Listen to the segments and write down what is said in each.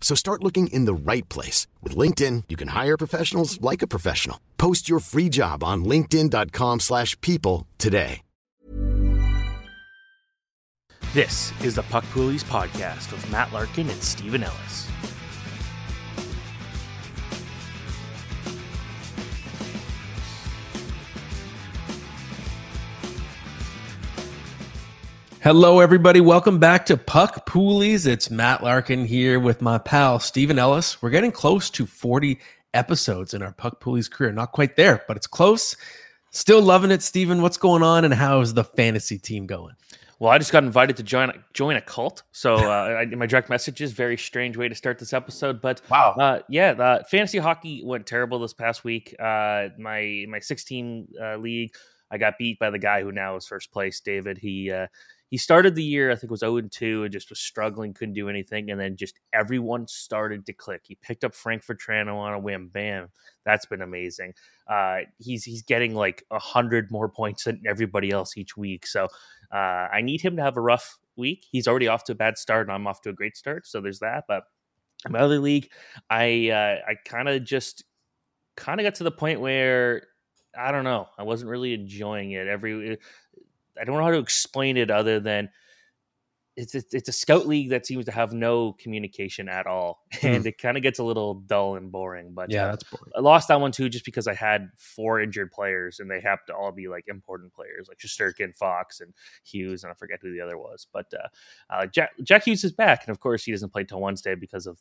So start looking in the right place. With LinkedIn, you can hire professionals like a professional. Post your free job on linkedin.com/people today. This is the Puck Poolies podcast with Matt Larkin and Stephen Ellis. Hello, everybody. Welcome back to Puck Poolies. It's Matt Larkin here with my pal, Stephen Ellis. We're getting close to 40 episodes in our Puck Poolies career. Not quite there, but it's close. Still loving it, Stephen. What's going on, and how is the fantasy team going? Well, I just got invited to join a cult. So my direct message is very strange way to start this episode. But wow, the fantasy hockey went terrible this past week. My 6-team league, I got beat by the guy who now is first place, David. He started the year, I think it was 0-2, and just was struggling, couldn't do anything, and then just everyone started to click. He picked up Frank Vetrano on a whim, bam. That's been amazing. He's getting like 100 more points than everybody else each week, so I need him to have a rough week. He's already off to a bad start, and I'm off to a great start, so there's that. But in my other league, I kind of got to the point where, I don't know, I wasn't really enjoying it. I don't know how to explain it other than it's a scout league that seems to have no communication at all. And it kind of gets a little dull and boring, but yeah, that's boring. I lost that one too, just because I had 4 injured players and they have to all be like important players, like Shesterkin, Fox, and Hughes. And I forget who the other was, but Jack Hughes is back. And of course he doesn't play till Wednesday because of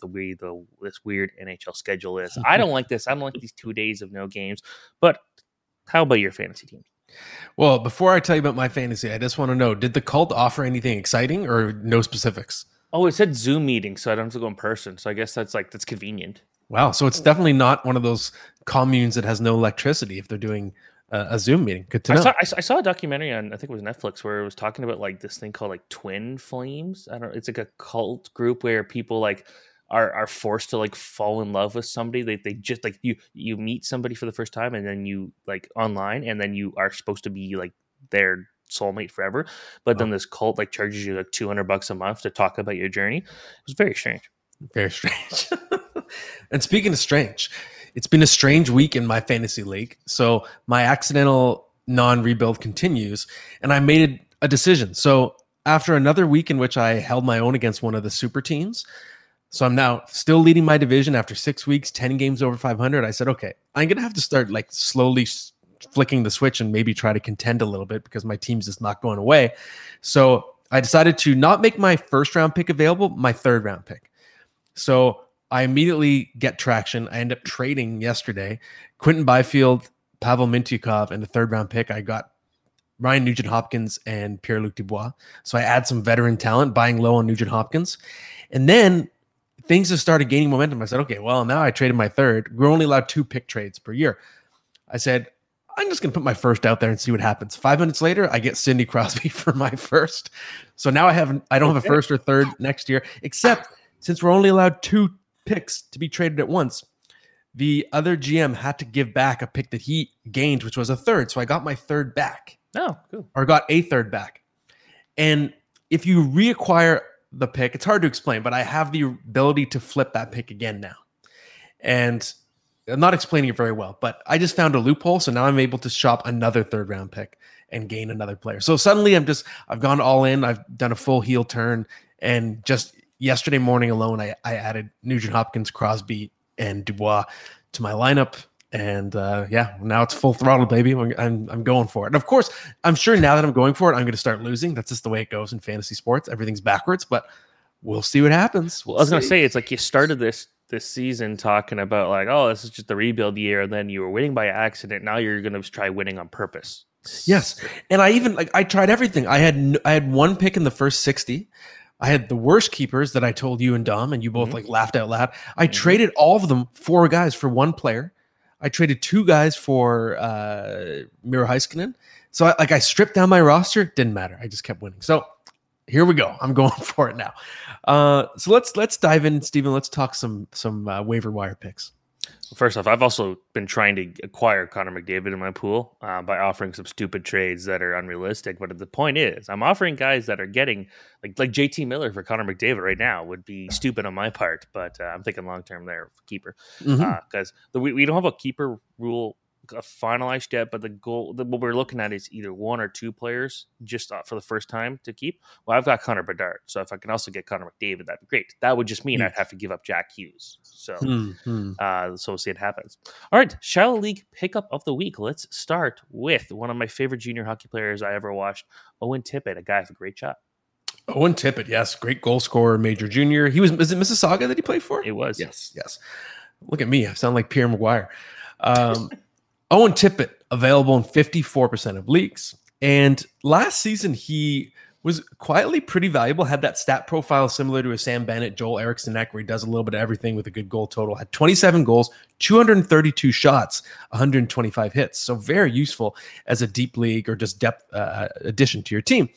this weird NHL schedule is. I don't like this. I don't like these 2 days of no games, but how about your fantasy team? Well, before I tell you about my fantasy, I just want to know, did the cult offer anything exciting or no specifics? Oh, it said Zoom meeting, so I don't have to go in person. So I guess that's convenient. Wow. So it's definitely not one of those communes that has no electricity if they're doing a Zoom meeting. Good to know. I saw a documentary on, I think it was Netflix, where it was talking about like this thing called like twin flames. I don't know. It's like a cult group where people like are forced to like fall in love with somebody. They just like you meet somebody for the first time, and then you like online, and then you are supposed to be like their soulmate forever. But Then this cult like charges you like $200 a month to talk about your journey. It was very strange. Very strange. And speaking of strange, it's been a strange week in my fantasy league. So my accidental non-rebuild continues, and I made a decision. So after another week in which I held my own against one of the super teams, so I'm now still leading my division after 6 weeks, 10 games over 500. I said, okay, I'm going to have to start like slowly flicking the switch and maybe try to contend a little bit because my team's just not going away. So I decided to not make my first round pick available, my third round pick. So I immediately get traction. I end up trading yesterday, Quentin Byfield, Pavel Mintyukov, and the third round pick. I got Ryan Nugent-Hopkins and Pierre-Luc Dubois. So I add some veteran talent, buying low on Nugent-Hopkins. And then things have started gaining momentum. I said, okay, well, now I traded my third. We're only allowed 2 pick trades per year. I said, I'm just going to put my first out there and see what happens. 5 minutes later, I get Sidney Crosby for my first. So now I don't have a first or third next year, except since we're only allowed 2 picks to be traded at once, the other GM had to give back a pick that he gained, which was a third. So I got my third back. Oh, cool. Or got a third back. And if you reacquire the pick, it's hard to explain, but I have the ability to flip that pick again now. And I'm not explaining it very well, but I just found a loophole. So now I'm able to shop another third round pick and gain another player. So suddenly I've gone all in. I've done a full heel turn. And just yesterday morning alone, I added Nugent-Hopkins, Crosby, and Dubois to my lineup. And yeah, now it's full throttle, baby. I'm going for it. And of course, I'm sure now that I'm going for it, I'm going to start losing. That's just the way it goes in fantasy sports. Everything's backwards, but we'll see what happens. Well, I was going to say, it's like you started this season talking about like, oh, this is just the rebuild year. And then you were winning by accident. Now you're going to try winning on purpose. Yes. And I even I tried everything. I had one pick in the first 60. I had the worst keepers that I told you and Dom, and you both like laughed out loud. I traded all of them, 4 guys for 1 player. I traded 2 guys for Miro Heiskanen. So I stripped down my roster. Didn't matter. I just kept winning. So here we go. I'm going for it now. So let's dive in, Stephen. Let's talk some waiver wire picks. First off, I've also been trying to acquire Connor McDavid in my pool by offering some stupid trades that are unrealistic. But the point is, I'm offering guys that are getting like JT Miller for Connor McDavid right now would be stupid on my part. But I'm thinking long term there, keeper, because we don't have a keeper rule finalized yet. But the goal, what we're looking at is either 1 or 2 players just for the first time to keep. Well, I've got Connor Bedard, so if I can also get Connor McDavid, that'd be great. That would just mean I'd have to give up Jack Hughes. So, so we'll see what happens. All right, Shallow League pickup of the week. Let's start with one of my favorite junior hockey players I ever watched, Owen Tippett, a guy with a great shot. Owen Tippett, yes, great goal scorer, major junior. Is it Mississauga that he played for? It was. Yes. Look at me. I sound like Pierre McGuire. Owen Tippett, available in 54% of leagues. And last season, he was quietly pretty valuable, had that stat profile similar to a Sam Bennett, Joel Eriksson-esque, where he does a little bit of everything with a good goal total. Had 27 goals, 232 shots, 125 hits. So very useful as a deep league or just depth addition to your team,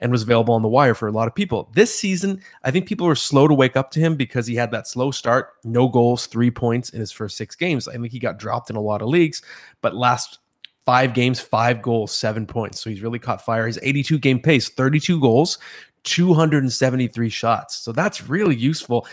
and was available on the wire for a lot of people. This season, I think people were slow to wake up to him because he had that slow start, no goals, 3 points in his first 6 games. I think he got dropped in a lot of leagues, but last 5 games, 5 goals, 7 points. So he's really caught fire. His 82-game pace, 32 goals, 273 shots. So that's really useful.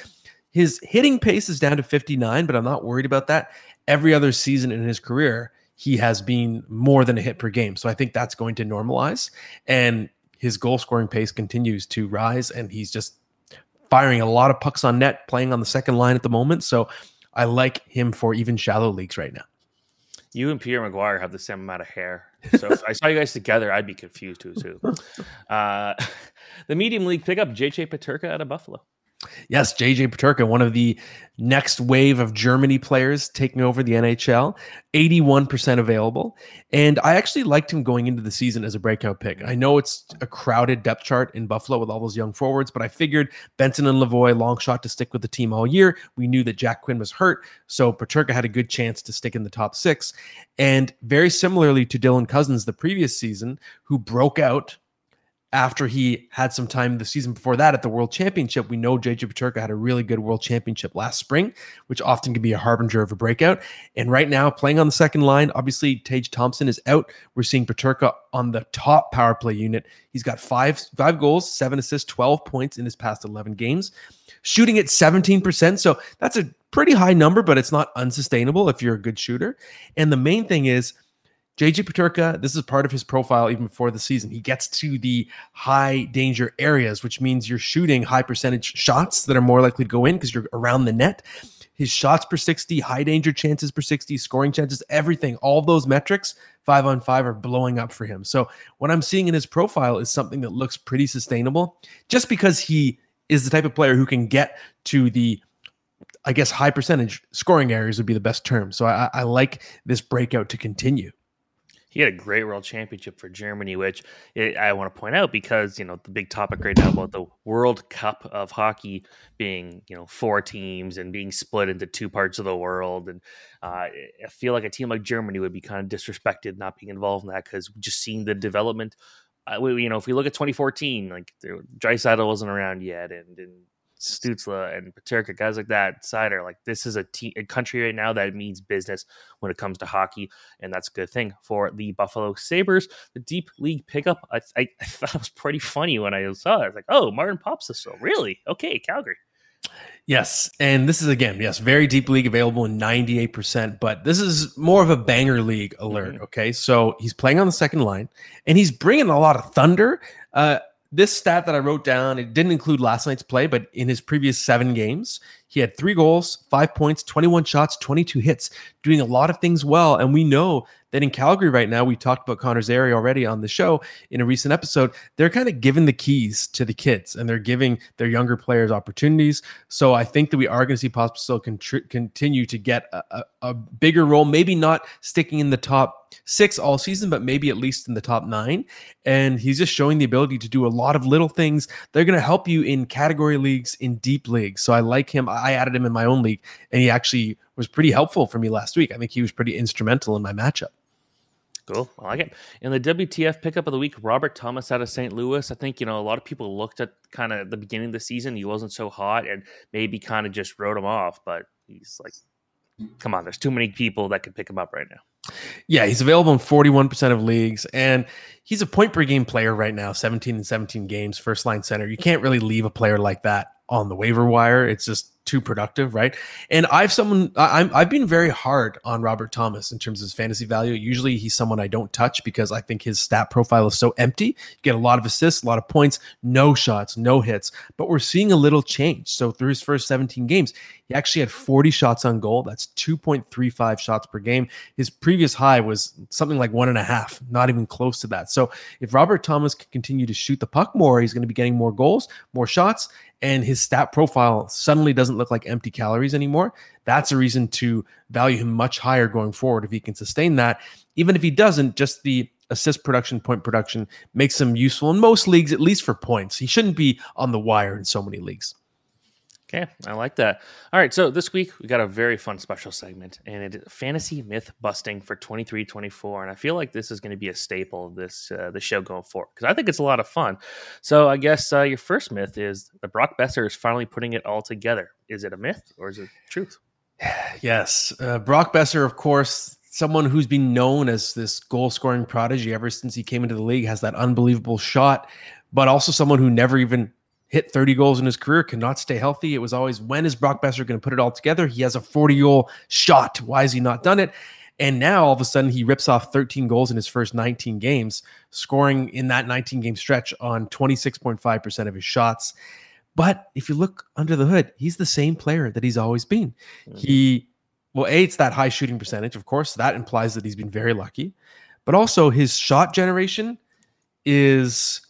His hitting pace is down to 59, but I'm not worried about that. Every other season in his career, he has been more than a hit per game. So I think that's going to normalize. And his goal-scoring pace continues to rise, and he's just firing a lot of pucks on net, playing on the second line at the moment. So I like him for even shallow leagues right now. You and Pierre McGuire have the same amount of hair. So if I saw you guys together, I'd be confused who's who. The medium league pickup, J.J. Peterka out of Buffalo. Yes, J.J. Peterka, one of the next wave of Germany players taking over the NHL, 81% available. And I actually liked him going into the season as a breakout pick. I know it's a crowded depth chart in Buffalo with all those young forwards, but I figured Benson and Lavoie, long shot to stick with the team all year. We knew that Jack Quinn was hurt, so Peterka had a good chance to stick in the top 6. And very similarly to Dylan Cousins the previous season, who broke out after he had some time the season before that at the World Championship. We know J.J. Peterka had a really good World Championship last spring, which often can be a harbinger of a breakout. And right now, playing on the second line, obviously Tage Thompson is out. We're seeing Peterka on the top power play unit. He's got five goals, 7 assists, 12 points in his past 11 games, shooting at 17%. So that's a pretty high number, but it's not unsustainable if you're a good shooter. And the main thing is, J.J. Peterka, this is part of his profile even before the season. He gets to the high danger areas, which means you're shooting high percentage shots that are more likely to go in because you're around the net. His shots per 60, high danger chances per 60, scoring chances, everything, all those metrics, 5-on-5 are blowing up for him. So what I'm seeing in his profile is something that looks pretty sustainable, just because he is the type of player who can get to the, I guess, high percentage scoring areas would be the best term. So I like this breakout to continue. He had a great World Championship for Germany, which I want to point out because, you know, the big topic right now about the World Cup of hockey being, you know, 4 teams and being split into 2 parts of the world. And I feel like a team like Germany would be kind of disrespected not being involved in that, because just seeing the development, if we look at 2014, like Draisaitl wasn't around yet, and Stutzla and Peterka, guys like that, Sider, like this is a country right now that means business when it comes to hockey, and that's a good thing for the Buffalo Sabres. The deep league pickup, I thought it was pretty funny when I saw it. I was like, oh, Martin Pospisil, really? Okay, Calgary. Yes, and this is, again, yes, very deep league available in 98%, but this is more of a banger league alert, okay? So he's playing on the second line, and he's bringing a lot of thunder. This stat that I wrote down, it didn't include last night's play, but in his previous 7 games, he had 3 goals, 5 points, 21 shots, 22 hits, doing a lot of things well. And we know that in Calgary right now, we talked about Connor Zary already on the show in a recent episode, they're kind of giving the keys to the kids and they're giving their younger players opportunities. So I think that we are going to see Pospisil continue to get a bigger role, maybe not sticking in the top 6 all season, but maybe at least in the top 9. And he's just showing the ability to do a lot of little things. They're going to help you in category leagues, in deep leagues. So I like him. I added him in my own league, and he actually was pretty helpful for me last week. I think he was pretty instrumental in my matchup. Cool. I like it. In the WTF pickup of the week, Robert Thomas out of St. Louis. I think, you know, a lot of people looked at kind of the beginning of the season. He wasn't so hot and maybe kind of just wrote him off, but he's like, come on, there's too many people that could pick him up right now. Yeah, he's available in 41% of leagues, and he's a point per game player right now, 17 and 17 games, first line center. You can't really leave a player like that on the waiver wire. It's just too productive, right? And I've been very hard on Robert Thomas in terms of his fantasy value. Usually he's someone I don't touch because I think his stat profile is so empty. You get a lot of assists, a lot of points, no shots, no hits, but we're seeing a little change. So through his first 17 games, he actually had 40 shots on goal. That's 2.35 shots per game. His previous high was something like 1.5, not even close to that. So if Robert Thomas can continue to shoot the puck more, he's going to be getting more goals, more shots, and his stat profile suddenly doesn't look like empty calories anymore. That's a reason to value him much higher going forward if he can sustain that. Even if he doesn't, just the assist production, point production makes him useful in most leagues, at least for points. He shouldn't be on the wire in so many leagues. Okay, I like that. All right, so this week we got a very fun special segment, and it's fantasy myth busting for 23-24, and I feel like this is going to be a staple of this the show going forward because I think it's a lot of fun. So I guess your first myth is that Brock Boeser is finally putting it all together. Is it a myth or is it truth? Yes, Brock Boeser, of course, someone who's been known as this goal-scoring prodigy ever since he came into the league, has that unbelievable shot, but also someone who never even hit 30 goals in his career, cannot stay healthy. It was always, when is Brock Boeser going to put it all together? He has a 40-goal shot. Why has he not done it? And now, all of a sudden, he rips off 13 goals in his first 19 games, scoring in that 19-game stretch on 26.5% of his shots. But if you look under the hood, he's the same player that he's always been. Well, it's that high shooting percentage, of course. That implies that he's been very lucky. But also, his shot generation is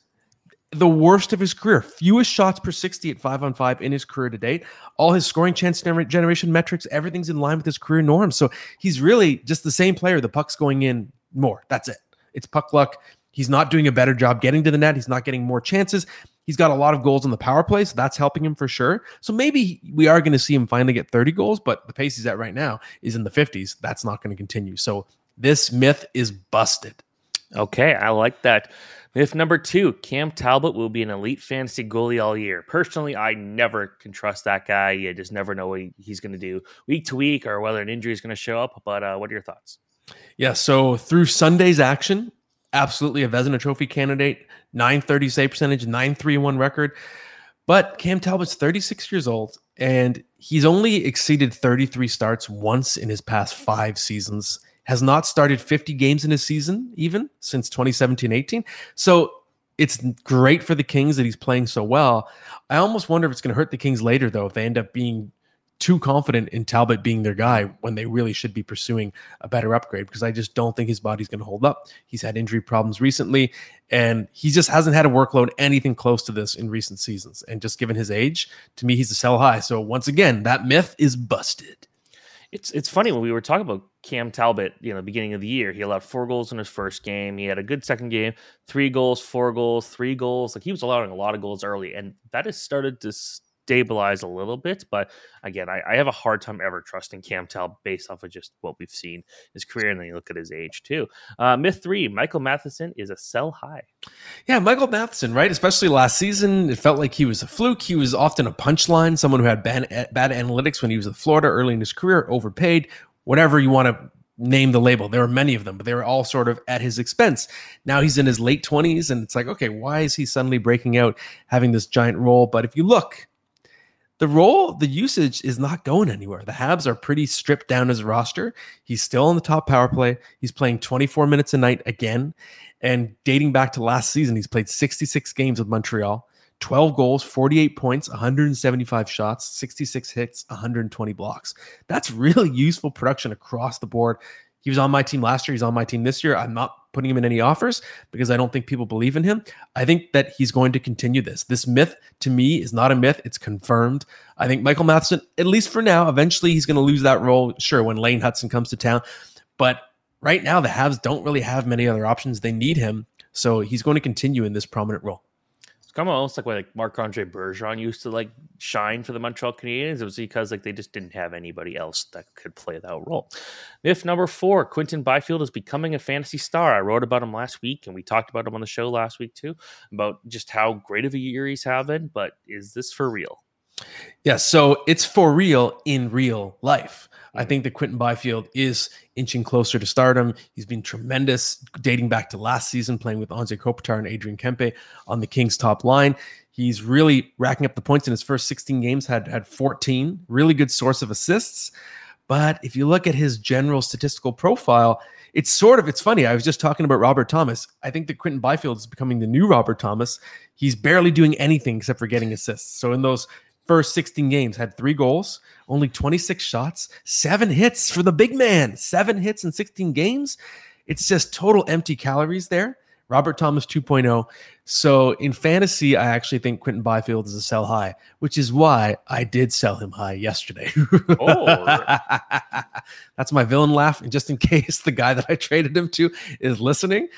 the worst of his career. Fewest shots per 60 at 5-on-5 in his career to date. All his scoring chance generation metrics, everything's in line with his career norm. So he's really just the same player. The puck's going in more. That's it. It's puck luck. He's not doing a better job getting to the net. He's not getting more chances. He's got a lot of goals on the power play, so that's helping him for sure. So maybe we are going to see him finally get 30 goals, but the pace he's at right now is in the 50s. That's not going to continue. So this myth is busted. Okay, I like that. Myth number 2, Cam Talbot will be an elite fantasy goalie all year. Personally, I never can trust that guy. You just never know what he's going to do week to week or whether an injury is going to show up. But what are your thoughts? Yeah, so through Sunday's action, absolutely a Vezina Trophy candidate, 930 save percentage, 931 record. But Cam Talbot's 36 years old, and he's only exceeded 33 starts once in his past 5 seasons. Has not started 50 games in his season, even since 2017-18. So it's great for the Kings that he's playing so well. I almost wonder if it's going to hurt the Kings later, though, if they end up being too confident in Talbot being their guy when they really should be pursuing a better upgrade, because I just don't think his body's going to hold up. He's had injury problems recently, and he just hasn't had a workload anything close to this in recent seasons. And just given his age, to me, he's a sell high. So once again, that myth is busted. It's funny when we were talking about Cam Talbot, you know, beginning of the year, he allowed 4 goals in his first game. He had a good second game, 3 goals, 4 goals, 3 goals. Like he was allowing a lot of goals early, and that has started to stabilize a little bit. But again, I have a hard time ever trusting Cam Talbot based off of just what we've seen his career. And then you look at his age too. Myth 3, Michael Matheson is a sell high. Yeah, Michael Matheson, right? Especially last season, it felt like he was a fluke. He was often a punchline, someone who had bad analytics when he was in Florida early in his career, overpaid, whatever you want to name the label. There were many of them, but they were all sort of at his expense. Now he's in his late 20s, and it's like, okay, why is he suddenly breaking out, having this giant role? But if you look, the role, the usage is not going anywhere. The Habs are pretty stripped down as a roster. He's still on the top power play. He's playing 24 minutes a night again. And dating back to last season, he's played 66 games with Montreal, 12 goals, 48 points, 175 shots, 66 hits, 120 blocks. That's really useful production across the board. He was on my team last year. He's on my team this year. I'm not putting him in any offers because I don't think people believe in him. I think that he's going to continue this. This myth, to me, is not a myth. It's confirmed. I think Michael Matheson, at least for now, eventually he's going to lose that role, sure, when Lane Hudson comes to town. But right now, the Habs don't really have many other options. They need him, so he's going to continue in this prominent role. It's kind of almost like where Marc-Andre Bergeron used to shine for the Montreal Canadiens. It was because they just didn't have anybody else that could play that role. Myth number 4, Quentin Byfield is becoming a fantasy star. I wrote about him last week, and we talked about him on the show last week too, about just how great of a year he's having, but is this for real? Yeah, so it's for real in real life. I think that Quentin Byfield is inching closer to stardom. He's been tremendous dating back to last season, playing with Anze Kopitar and Adrian Kempe on the Kings' top line. He's really racking up the points in his first 16 games, had 14, really good source of assists. But if you look at his general statistical profile, it's funny. I was just talking about Robert Thomas. I think that Quentin Byfield is becoming the new Robert Thomas. He's barely doing anything except for getting assists. So in those first 16 games, had 3 goals, only 26 shots, 7 hits for the big man, 7 hits in 16 games. It's just total empty calories there. Robert Thomas 2.0. So in fantasy, I actually think Quentin Byfield is a sell high, which is why I did sell him high yesterday. Oh, that's my villain laugh. And just in case the guy that I traded him to is listening,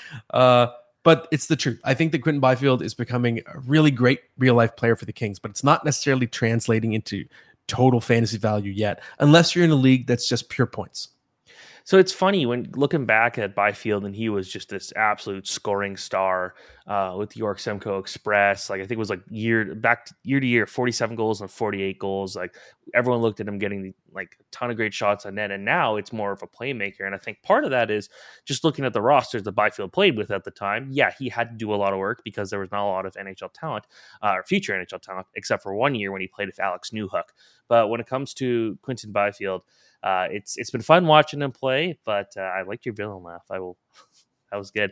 but it's the truth. I think that Quentin Byfield is becoming a really great real-life player for the Kings, but it's not necessarily translating into total fantasy value yet, unless you're in a league that's just pure points. So it's funny when looking back at Byfield, and he was just this absolute scoring star with the York Semco Express. I think it was year to year, 47 goals and 48 goals. Everyone looked at him getting a ton of great shots on net, and now it's more of a playmaker. And I think part of that is just looking at the rosters that Byfield played with at the time. Yeah, he had to do a lot of work because there was not a lot of NHL talent or future NHL talent, except for one year when he played with Alex Newhook. But when it comes to Quentin Byfield, it's been fun watching him play, but I like your villain laugh. That was good.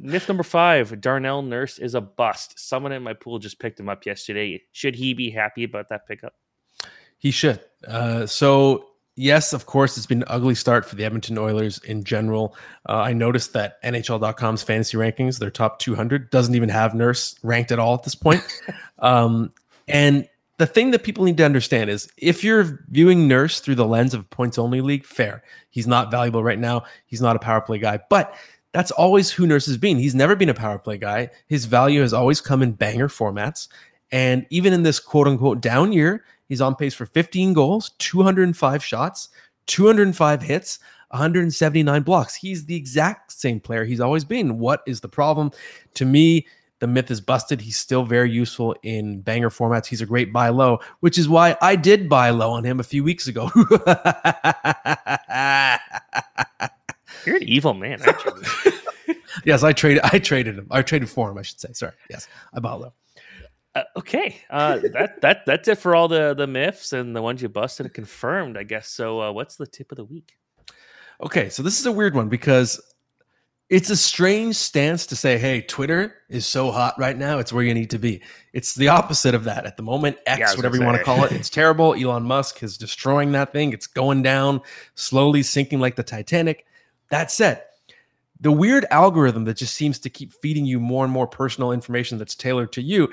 Myth number 5, Darnell Nurse is a bust. Someone in my pool just picked him up yesterday. Should he be happy about that pickup? He should. So yes, of course, it's been an ugly start for the Edmonton Oilers in general. I noticed that NHL.com's fantasy rankings, their top 200, doesn't even have Nurse ranked at all at this point. And the thing that people need to understand is if you're viewing Nurse through the lens of points-only league, fair. He's not valuable right now. He's not a power play guy, but that's always who Nurse has been. He's never been a power play guy. His value has always come in banger formats, and even in this quote-unquote down year, he's on pace for 15 goals, 205 shots, 205 hits, 179 blocks. He's the exact same player he's always been. What is the problem? To me, the myth is busted. He's still very useful in banger formats. He's a great buy low, which is why I did buy low on him a few weeks ago. You're an evil man, aren't you? Yes, I traded him. I traded for him, I should say. Sorry. Yes, I bought low. Okay. That's it for all the myths and the ones you busted and confirmed, I guess. So what's the tip of the week? Okay, so this is a weird one because it's a strange stance to say, hey, Twitter is so hot right now. It's where you need to be. It's the opposite of that at the moment. X, whatever you want to call it. It's terrible. Elon Musk is destroying that thing. It's going down, slowly sinking like the Titanic. That said, the weird algorithm that just seems to keep feeding you more and more personal information that's tailored to you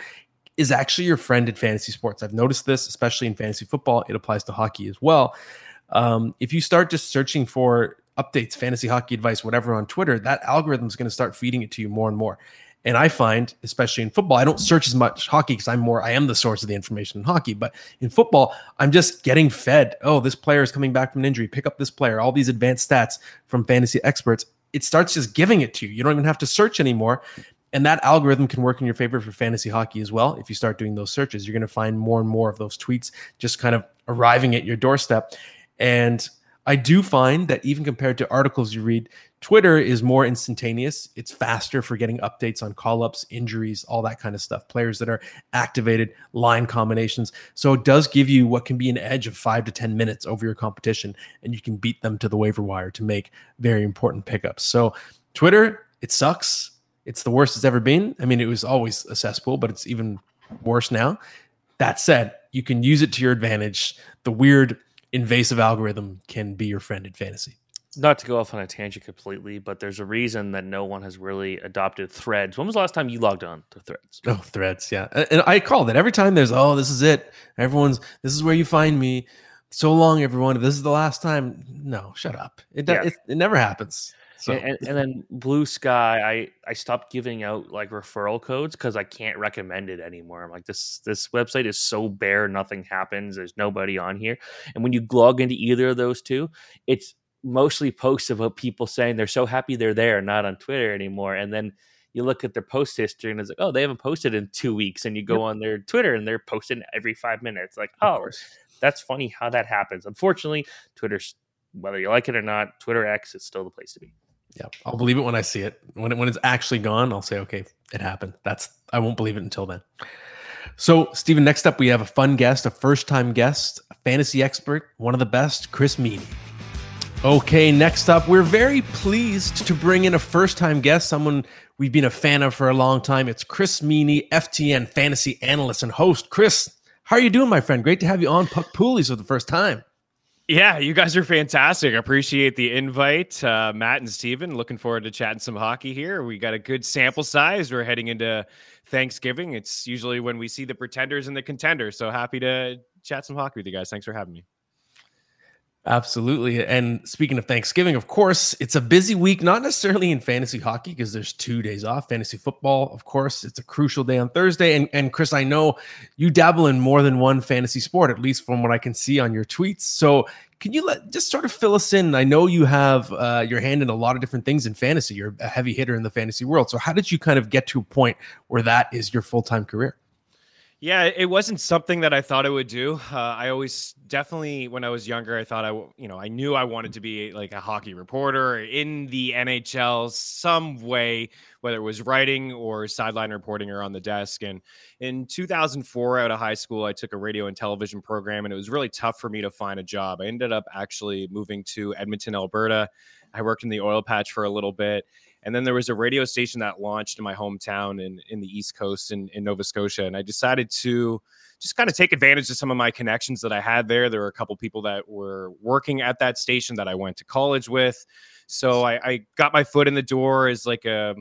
is actually your friend in fantasy sports. I've noticed this, especially in fantasy football. It applies to hockey as well. If you start just searching for updates, fantasy hockey advice, whatever on Twitter, that algorithm is going to start feeding it to you more and more. And I find, especially in football, I don't search as much hockey because I am the source of the information in hockey. But in football, I'm just getting fed. Oh, this player is coming back from an injury. Pick up this player. All these advanced stats from fantasy experts. It starts just giving it to you. You don't even have to search anymore. And that algorithm can work in your favor for fantasy hockey as well. If you start doing those searches, you're going to find more and more of those tweets just kind of arriving at your doorstep. And I do find that even compared to articles you read, Twitter is more instantaneous. It's faster for getting updates on call-ups, injuries, all that kind of stuff, players that are activated, line combinations. So it does give you what can be an edge of 5 to 10 minutes over your competition, and you can beat them to the waiver wire to make very important pickups. So Twitter, it sucks. It's the worst it's ever been. I mean, it was always a cesspool, but it's even worse now. That said, you can use it to your advantage. The weird invasive algorithm can be your friend in fantasy. Not to go off on a tangent completely, but there's a reason that no one has really adopted Threads. When was the last time you logged on to Threads? Oh, Threads, yeah. And I call that every time there's, oh, this is it. This is where you find me. So long, everyone. If this is the last time, no, shut up. It never happens. So. And then Blue Sky, I stopped giving out like referral codes because I can't recommend it anymore. I'm like, this website is so bare, nothing happens. There's nobody on here. And when you log into either of those two, it's mostly posts about people saying they're so happy they're there, not on Twitter anymore. And then you look at their post history and it's like, oh, they haven't posted in 2 weeks. And you go on their Twitter and they're posting every 5 minutes. Like, oh, that's funny how that happens. Unfortunately, Twitter's, whether you like it or not, Twitter X is still the place to be. Yeah, I'll believe it when I see it. When it's actually gone, I'll say, okay, it happened. I won't believe it until then. So, Stephen, next up, we have a fun guest, a first-time guest, a fantasy expert, one of the best, Chris Meany. Okay, next up, we're very pleased to bring in a first-time guest, someone we've been a fan of for a long time. It's Chris Meany, FTN fantasy analyst and host. Chris, how are you doing, my friend? Great to have you on Puck Poolies for the first time. Yeah, you guys are fantastic. I appreciate the invite. Matt and Steven, looking forward to chatting some hockey here. We got a good sample size. We're heading into Thanksgiving. It's usually when we see the pretenders and the contenders. So happy to chat some hockey with you guys. Thanks for having me. Absolutely. And speaking of Thanksgiving, of course, it's a busy week, not necessarily in fantasy hockey because there's 2 days off. Fantasy football, of course, it's a crucial day on Thursday. And Chris, I know you dabble in more than one fantasy sport, at least from what I can see on your tweets. So can you just sort of fill us in? I know you have your hand in a lot of different things in fantasy. You're a heavy hitter in the fantasy world. So how did you kind of get to a point where that is your full-time career? Yeah, it wasn't something that I thought I would do. I always definitely, when I was younger, I thought I knew I wanted to be like a hockey reporter in the NHL some way, whether it was writing or sideline reporting or on the desk. And in 2004, out of high school, I took a radio and television program, and it was really tough for me to find a job. I ended up actually moving to Edmonton, Alberta. I worked in the oil patch for a little bit. And then there was a radio station that launched in my hometown in the East Coast in Nova Scotia. And I decided to just kind of take advantage of some of my connections that I had there. There were a couple people that were working at that station that I went to college with. So I got my foot in the door as like a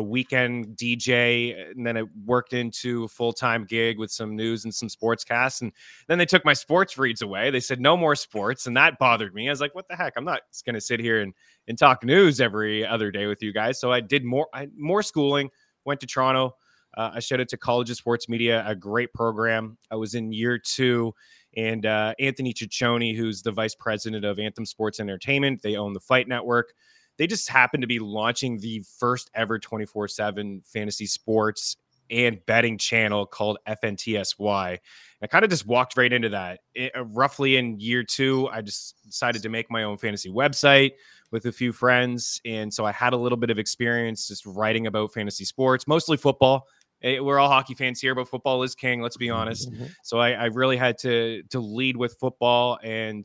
weekend DJ. And then I worked into a full-time gig with some news and some sportscasts. And then they took my sports reads away. They said, no more sports. And that bothered me. I was like, what the heck? I'm not going to sit here and talk news every other day with you guys. So I did more schooling, went to Toronto. I showed it to College of Sports Media, a great program. I was in year two. And Anthony Ciccione, who's the vice president of Anthem Sports Entertainment, they own the Fight Network. They just happened to be launching the first ever 24/7 fantasy sports and betting channel called FNTSY. And I kind of just walked right into that. Roughly in year two, I just decided to make my own fantasy website with a few friends. And so I had a little bit of experience just writing about fantasy sports, mostly football. We're all hockey fans here, but football is king, let's be honest. Mm-hmm. So I really had to lead with football and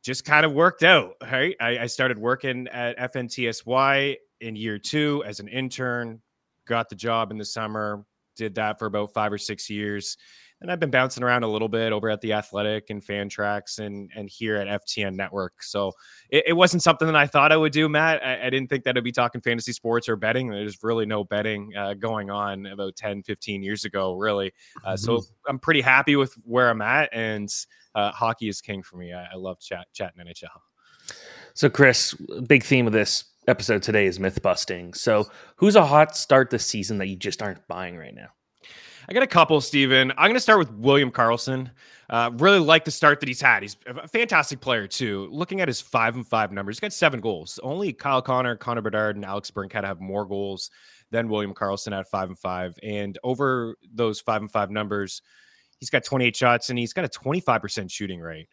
just kind of worked out, right? I started working at FNTSY in year two as an intern, got the job in the summer, did that for about 5 or 6 years. And I've been bouncing around a little bit over at The Athletic and Fantrax and here at FTN Network. So it wasn't something that I thought I would do, Matt. I didn't think that I'd be talking fantasy sports or betting. There's really no betting going on about 10, 15 years ago, really. So I'm pretty happy with where I'm at. And hockey is king for me. I love chatting NHL. So, Chris, big theme of this episode today is myth busting. So who's a hot start this season that you just aren't buying right now? I got a couple, Steven. I'm going to start with William Karlsson. Really like the start that he's had. He's a fantastic player, too. Looking at his 5-5 numbers, he's got 7 goals. Only Kyle Connor, Connor Bedard, and Alex Brinkhead have more goals than William Karlsson at 5-5. And over those 5-5 numbers, he's got 28 shots, and he's got a 25% shooting rate.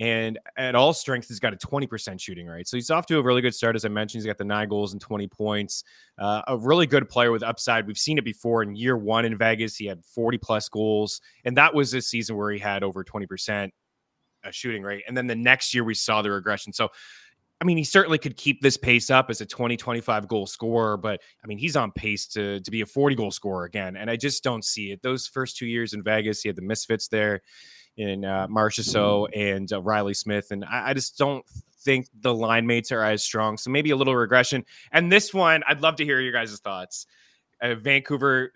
And at all strengths, he's got a 20% shooting rate. So he's off to a really good start. As I mentioned, he's got the 9 goals and 20 points. A really good player with upside. We've seen it before in year one in Vegas. He had 40-plus goals. And that was this season where he had over 20% shooting rate. And then the next year, we saw the regression. So, I mean, he certainly could keep this pace up as a 20-25 goal scorer. But, I mean, he's on pace to be a 40-goal scorer again. And I just don't see it. Those first 2 years in Vegas, he had the misfits there. In Marchessault and Riley Smith. And I just don't think the line mates are as strong. So maybe a little regression. And this one, I'd love to hear your guys' thoughts. Vancouver,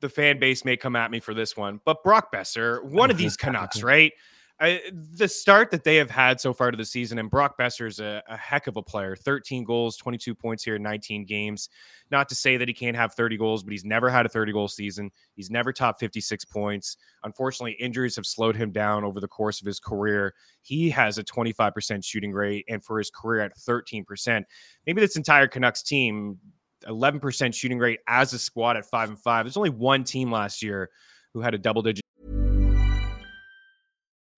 the fan base may come at me for this one. But Brock Boeser, one of these Canucks, right? The start that they have had so far to the season, and Brock Boeser is a heck of a player. 13 goals, 22 points here in 19 games. Not to say that he can't have 30 goals, but he's never had a 30-goal season. He's never topped 56 points. Unfortunately, injuries have slowed him down over the course of his career. He has a 25% shooting rate, and for his career at 13%. Maybe this entire Canucks team, 11% shooting rate as a squad at 5-5. There's only one team last year who had a double-digit.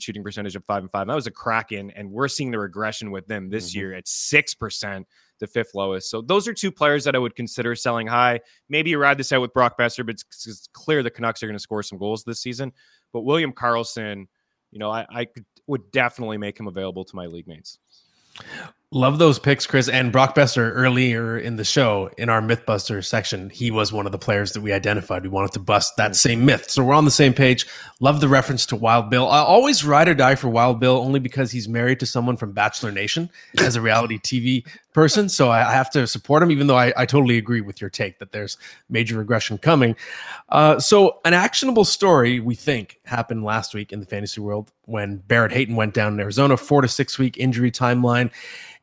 Shooting percentage of 5-5. That was a Kraken, and we're seeing the regression with them this year at 6%, the fifth lowest. So those are two players that I would consider selling high. Maybe you ride this out with Brock Boeser, but it's clear the Canucks are going to score some goals this season. But William Karlsson, you know, I would definitely make him available to my league mates. Love those picks, Chris. And Brock Boeser, earlier in the show, in our Mythbuster section, he was one of the players that we identified. We wanted to bust that same myth. So we're on the same page. Love the reference to Wild Bill. I always ride or die for Wild Bill only because he's married to someone from Bachelor Nation as a reality TV person. So I have to support him, even though I totally agree with your take that there's major regression coming. So an actionable story, we think, happened last week in the fantasy world when Barrett Hayton went down in Arizona, 4 to 6 week injury timeline.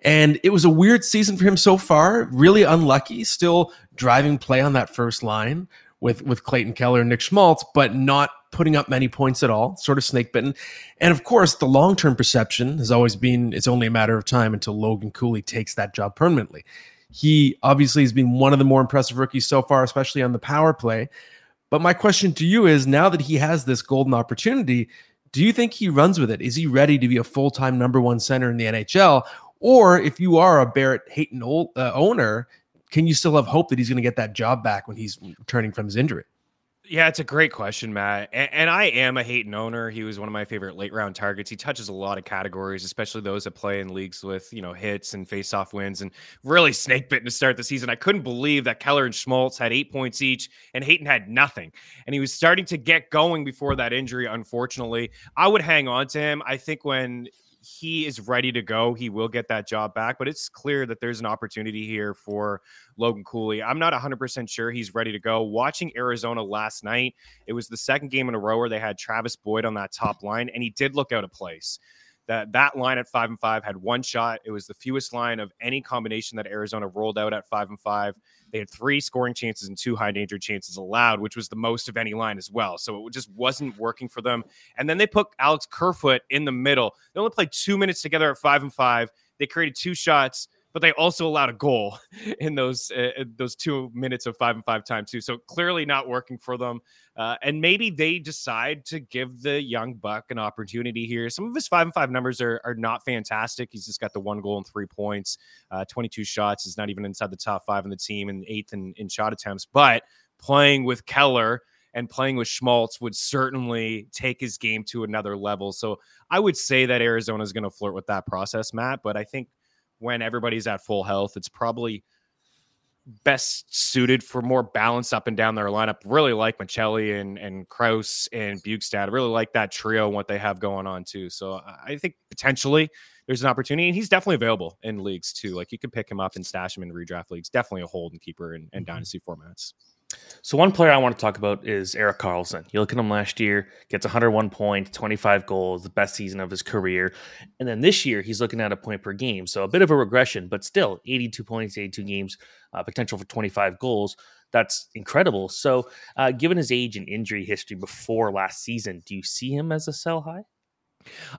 And it was a weird season for him so far, really unlucky, still driving play on that first line with Clayton Keller and Nick Schmaltz, but not putting up many points at all, sort of snake bitten. And of course, the long-term perception has always been it's only a matter of time until Logan Cooley takes that job permanently. He obviously has been one of the more impressive rookies so far, especially on the power play. But my question to you is, now that he has this golden opportunity, do you think he runs with it? Is he ready to be a full-time number one center in the NHL? Or if you are a Barrett Hayton owner, can you still have hope that he's going to get that job back when he's returning from his injury? Yeah, it's a great question, Matt. And I am a Hayton owner. He was one of my favorite late-round targets. He touches a lot of categories, especially those that play in leagues with, you know, hits and face-off wins, and really snake-bitten to start the season. I couldn't believe that Keller and Schmaltz had 8 points each, and Hayton had nothing. And he was starting to get going before that injury, unfortunately. I would hang on to him. I think when he is ready to go. He will get that job back, but it's clear that there's an opportunity here for Logan Cooley. I'm not 100% sure he's ready to go. Watching Arizona last night, it was the second game in a row where they had Travis Boyd on that top line, and he did look out of place. That line at 5-5 had one shot. It was the fewest line of any combination that Arizona rolled out at 5-5. They had 3 scoring chances and 2 high danger chances allowed, which was the most of any line as well. So it just wasn't working for them. And then they put Alex Kerfoot in the middle. They only played 2 minutes together at 5-5. They created 2 shots, but they also allowed a goal in those 2 minutes of 5-5 time too. So clearly not working for them. And maybe they decide to give the young buck an opportunity here. Some of his 5-5 numbers are not fantastic. He's just got the 1 goal and 3 points, 22 shots. Is not even inside the top 5 in the team, and 8th in shot attempts. But playing with Keller and playing with Schmaltz would certainly take his game to another level. So I would say that Arizona is going to flirt with that process, Matt. But I think when everybody's at full health, it's probably best suited for more balance up and down their lineup. Really like Michelli and Krause and Bugstad. I really like that trio and what they have going on too. So I think potentially there's an opportunity, and he's definitely available in leagues too. Like, you can pick him up and stash him in redraft leagues. Definitely a hold and keeper and dynasty formats. So one player I want to talk about is Erik Karlsson. You look at him last year, gets 101 points, 25 goals, the best season of his career. And then this year, he's looking at a point per game. So a bit of a regression, but still 82 points, 82 games, potential for 25 goals. That's incredible. So given his age and injury history before last season, do you see him as a sell high?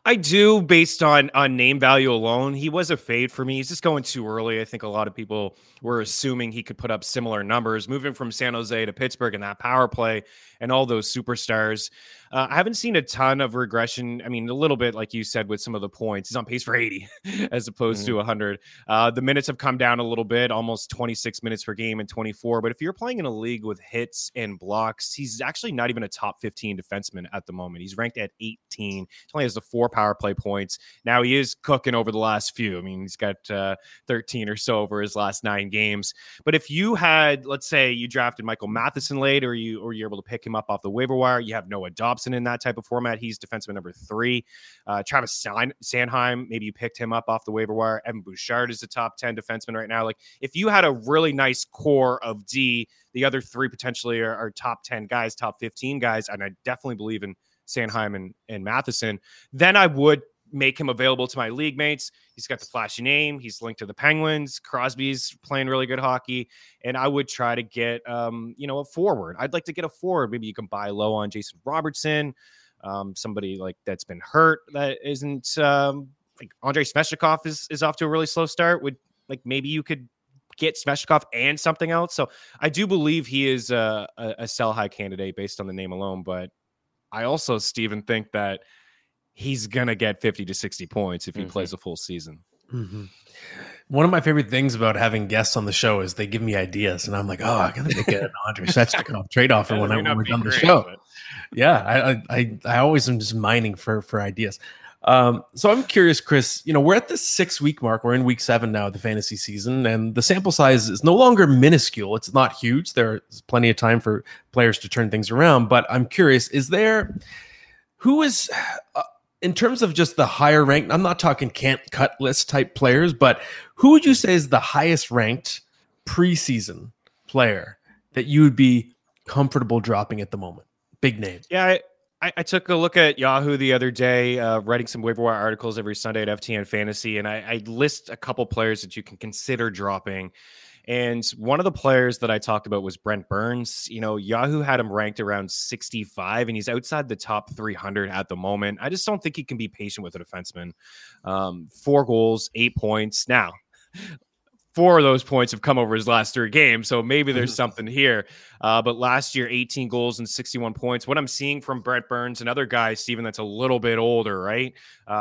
I do, based on name value alone. He was a fade for me. He's just going too early. I think a lot of people were assuming he could put up similar numbers, moving from San Jose to Pittsburgh and that power play and all those superstars. I haven't seen a ton of regression. I mean, a little bit, like you said, with some of the points. He's on pace for 80 as opposed to 100. The minutes have come down a little bit, almost 26 minutes per game and 24. But if you're playing in a league with hits and blocks, he's actually not even a top 15 defenseman at the moment. He's ranked at 18. He only has the 4 power play points. Now he is cooking over the last few. I mean, he's got 13 or so over his last 9 games. But if you had, let's say you drafted Michael Matheson late, or you're able to pick him up off the waiver wire, you have Noah Dobson in that type of format. He's defenseman number 3. Travis Sanheim, maybe you picked him up off the waiver wire. Evan Bouchard is the top 10 defenseman right now. Like, if you had a really nice core of D, the other 3 potentially are top 10 guys, top 15 guys. And I definitely believe in Sanheim and Matheson, then I would make him available to my league mates. He's got the flashy name. He's linked to the Penguins. Crosby's playing really good hockey. And I would try to get, a forward. I'd like to get a forward. Maybe you can buy low on Jason Robertson, somebody like that's been hurt. That isn't like Andrei Svechnikov is off to a really slow start. Would like, maybe you could get Svechnikov and something else. So I do believe he is a sell high candidate based on the name alone, but I also, Stephen, think that he's going to get 50 to 60 points if he plays a full season. One of my favorite things about having guests on the show is they give me ideas, and I'm like, oh, I got to make an Andrei Svechnikov trade offer when we're done the show. But yeah, I always am just mining for ideas. So I'm curious, Chris, we're at the 6-week mark. We're in week 7 now of the fantasy season, and the sample size is no longer minuscule. It's not huge. There's plenty of time for players to turn things around, but I'm curious, in terms of just the higher ranked, I'm not talking can't cut list type players, but who would you say is the highest ranked preseason player that you would be comfortable dropping at the moment? Big name. Yeah. I took a look at Yahoo the other day, writing some waiver wire articles every Sunday at FTN Fantasy, and I list a couple players that you can consider dropping. And one of the players that I talked about was Brent Burns. Yahoo had him ranked around 65, and he's outside the top 300 at the moment. I just don't think he can be patient with a defenseman. 4 goals, 8 points. Now, 4 of those points have come over his last 3 games, so maybe there's something here. But last year, 18 goals and 61 points. What I'm seeing from Brent Burns, another guy, Stephen, that's a little bit older, right?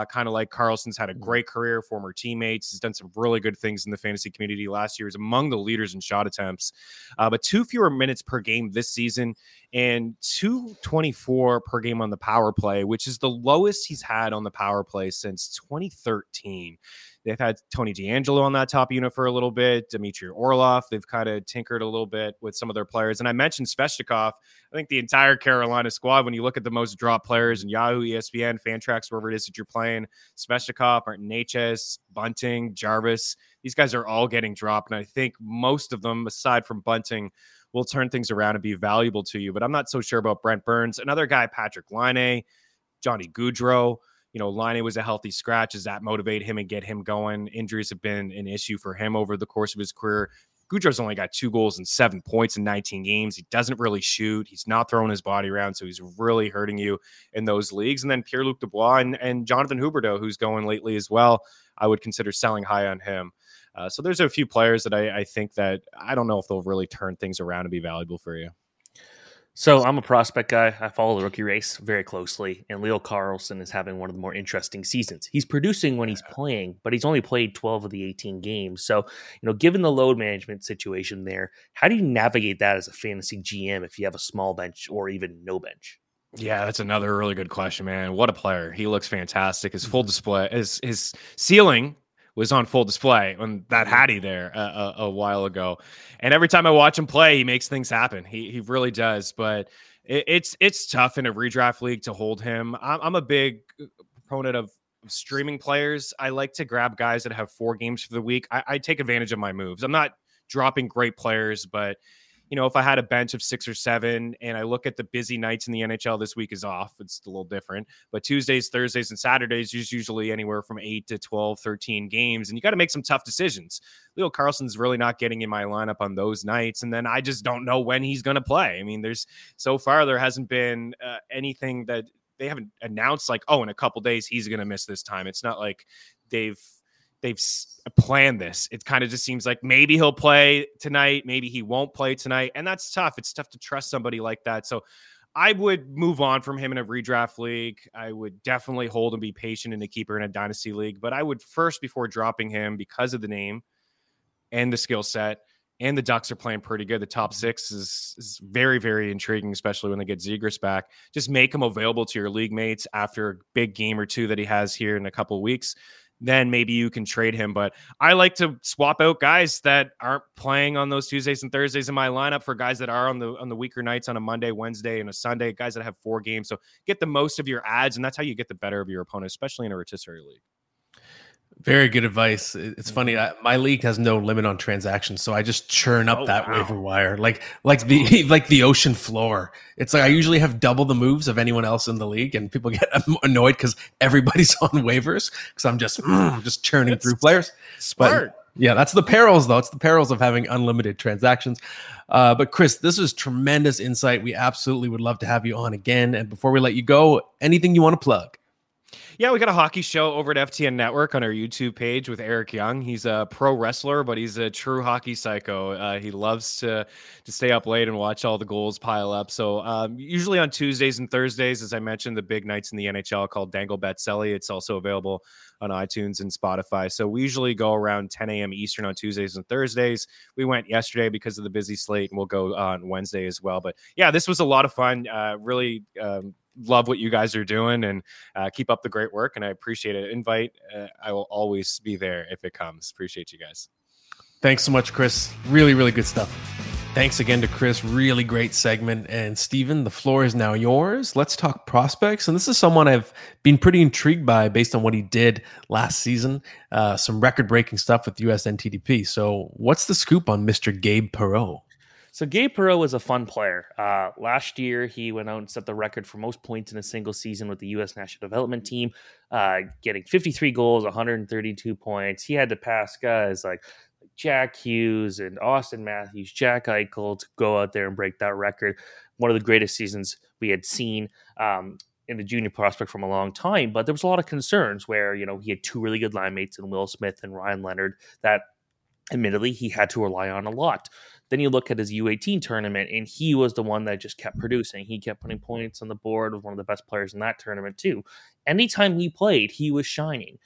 Kind of like Karlsson's had a great career, former teammates. He's done some really good things in the fantasy community. Last year, he was among the leaders in shot attempts. But 2 fewer minutes per game this season, and 2.24 per game on the power play, which is the lowest he's had on the power play since 2013. They've had Tony DeAngelo on that top unit for a little bit, Dmitry Orlov. They've kind of tinkered a little bit with some of their players. And I mentioned Svechnikov. I think the entire Carolina squad, when you look at the most dropped players in Yahoo, ESPN, Fantrax, wherever it is that you're playing, Svechnikov, Martin Necas, Bunting, Jarvis, these guys are all getting dropped. And I think most of them, aside from Bunting, will turn things around and be valuable to you. But I'm not so sure about Brent Burns. Another guy, Patrick Laine, Johnny Gaudreau. You know, Laine was a healthy scratch. Does that motivate him and get him going? Injuries have been an issue for him over the course of his career. Goudreau's only got 2 goals and 7 points in 19 games. He doesn't really shoot. He's not throwing his body around, so he's really hurting you in those leagues. And then Pierre-Luc Dubois and Jonathan Huberdeau, who's going lately as well, I would consider selling high on him. So there's a few players that I think that I don't know if they'll really turn things around and be valuable for you. So I'm a prospect guy. I follow the rookie race very closely, and Leo Carlson is having one of the more interesting seasons. He's producing when he's playing, but he's only played 12 of the 18 games. So, you know, given the load management situation there, how do you navigate that as a fantasy GM if you have a small bench or even no bench? Yeah, that's another really good question, man. What a player. He looks fantastic. His full display, his ceiling was on full display on that Hattie there a while ago. And every time I watch him play, he makes things happen. He really does. But it's tough in a redraft league to hold him. I'm a big proponent of streaming players. I like to grab guys that have 4 games for the week. I take advantage of my moves. I'm not dropping great players, but you know, if I had a bench of 6 or 7 and I look at the busy nights in the NHL, this week is off. It's a little different, but Tuesdays, Thursdays, and Saturdays is usually anywhere from 8 to 12, 13 games. And you got to make some tough decisions. Leo Carlson's really not getting in my lineup on those nights. And then I just don't know when he's going to play. I mean, there hasn't been anything that they haven't announced, like, oh, in a couple days, he's going to miss this time. It's not like they've planned this. It kind of just seems like maybe he'll play tonight, maybe he won't play tonight. And that's tough. It's tough to trust somebody like that. So I would move on from him in a redraft league. I would definitely hold and be patient in the keeper in a dynasty league, but I would first, before dropping him, because of the name and the skill set, and the Ducks are playing pretty good. The top 6 is very, very intriguing, especially when they get Zegras back. Just make him available to your league mates after a big game or two that he has here in a couple of weeks. Then maybe you can trade him. But I like to swap out guys that aren't playing on those Tuesdays and Thursdays in my lineup for guys that are on the weaker nights on a Monday, Wednesday, and a Sunday, guys that have 4 games. So get the most of your ads, and that's how you get the better of your opponent, especially in a rotisserie league. Very good advice. It's funny. My league has no limit on transactions, so I just churn up waiver wire like the ocean floor. It's like I usually have double the moves of anyone else in the league, and people get annoyed because everybody's on waivers because I'm just churning through players. Smart. But yeah, that's the perils, though. It's the perils of having unlimited transactions. But Chris, this is tremendous insight. We absolutely would love to have you on again. And before we let you go, anything you want to plug? Yeah, we got a hockey show over at FTN Network on our YouTube page with Eric Young. He's a pro wrestler, but he's a true hockey psycho. He loves to stay up late and watch all the goals pile up. So usually on Tuesdays and Thursdays, as I mentioned, the big nights in the NHL called Dangle Batselli. It's also available on iTunes and Spotify. So we usually go around 10 a.m. Eastern on Tuesdays and Thursdays. We went yesterday because of the busy slate, and we'll go on Wednesday as well. But yeah, this was a lot of fun. Love what you guys are doing, and keep up the great work. And I appreciate it. Invite. I will always be there if it comes. Appreciate you guys. Thanks so much, Chris. Really, really good stuff. Thanks again to Chris. Really great segment. And Stephen, the floor is now yours. Let's talk prospects. And this is someone I've been pretty intrigued by based on what he did last season. Some record-breaking stuff with USNTDP. So what's the scoop on Mr. Gabe Perreault? So Gabe Perreault is a fun player. Last year, he went out and set the record for most points in a single season with the U.S. National Development Team, getting 53 goals, 132 points. He had to pass guys like Jack Hughes and Austin Matthews, Jack Eichel to go out there and break that record. One of the greatest seasons we had seen in the junior prospect from a long time. But there was a lot of concerns where, you know, he had 2 really good line mates in Will Smith and Ryan Leonard that, admittedly, he had to rely on a lot. Then you look at his U18 tournament, and he was the one that just kept producing. He kept putting points on the board, was one of the best players in that tournament too. Anytime he played, he was shining.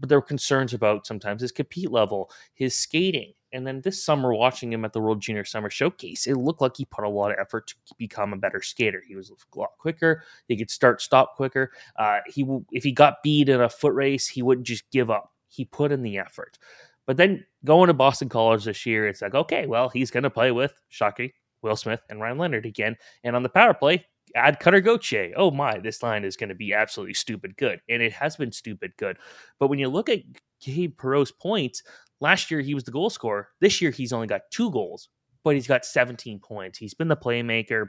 But there were concerns about sometimes his compete level, his skating. And then this summer, watching him at the World Junior Summer Showcase, it looked like he put a lot of effort to become a better skater. He was a lot quicker. He could start, stop quicker. If he got beat in a foot race, he wouldn't just give up. He put in the effort. But then going to Boston College this year, it's like, okay, well, he's going to play with, shocking, Will Smith and Ryan Leonard again. And on the power play, add Cutter Gauthier. Oh my, this line is going to be absolutely stupid good. And it has been stupid good. But when you look at Gabe Perreault's points, last year he was the goal scorer. This year he's only got 2 goals, but he's got 17 points. He's been the playmaker.